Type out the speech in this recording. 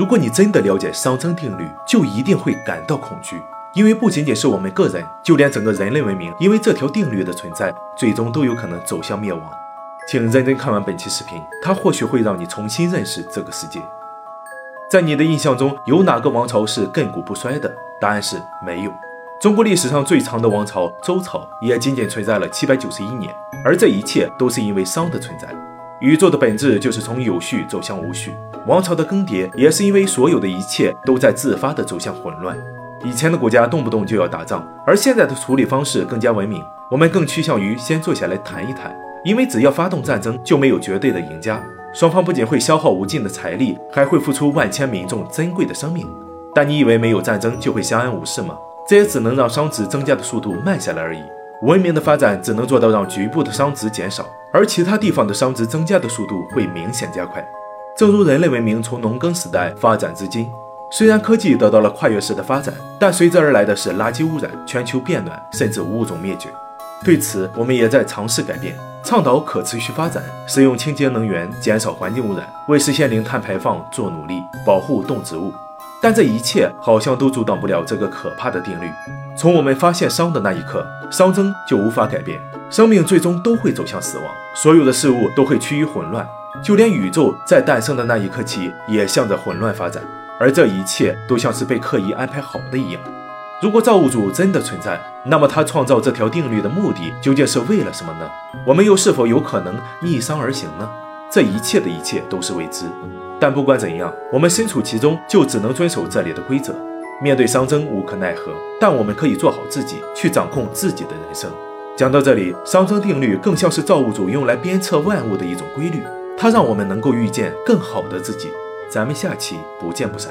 如果你真的了解熵增定律，就一定会感到恐惧，因为不仅仅是我们个人，就连整个人类文明，因为这条定律的存在，最终都有可能走向灭亡。请认真看完本期视频，它或许会让你重新认识这个世界。在你的印象中，有哪个王朝是亘古不衰的？答案是没有。中国历史上最长的王朝周朝也仅仅存在了791年，而这一切都是因为熵的存在。宇宙的本质就是从有序走向无序，王朝的更迭也是因为所有的一切都在自发地走向混乱。以前的国家动不动就要打仗，而现在的处理方式更加文明，我们更趋向于先坐下来谈一谈，因为只要发动战争，就没有绝对的赢家。双方不仅会消耗无尽的财力，还会付出万千民众珍贵的生命。但你以为没有战争就会相安无事吗？这也只能让熵值增加的速度慢下来而已。文明的发展只能做到让局部的熵值减少，而其他地方的熵值增加的速度会明显加快。正如人类文明从农耕时代发展至今，虽然科技得到了跨越式的发展，但随之而来的是垃圾污染、全球变暖，甚至物种灭绝。对此，我们也在尝试改变，倡导可持续发展，使用清洁能源，减少环境污染，为实现零碳排放做努力，保护动植物。但这一切好像都阻挡不了这个可怕的定律。从我们发现熵的那一刻，熵增就无法改变，生命最终都会走向死亡，所有的事物都会趋于混乱，就连宇宙在诞生的那一刻起也向着混乱发展，而这一切都像是被刻意安排好的一样。如果造物主真的存在，那么他创造这条定律的目的究竟是为了什么呢？我们又是否有可能逆熵而行呢？这一切的一切都是未知。但不管怎样，我们身处其中，就只能遵守这里的规则。面对熵增无可奈何，但我们可以做好自己，去掌控自己的人生。讲到这里，熵增定律更像是造物主用来鞭策万物的一种规律，它让我们能够遇见更好的自己。咱们下期不见不散。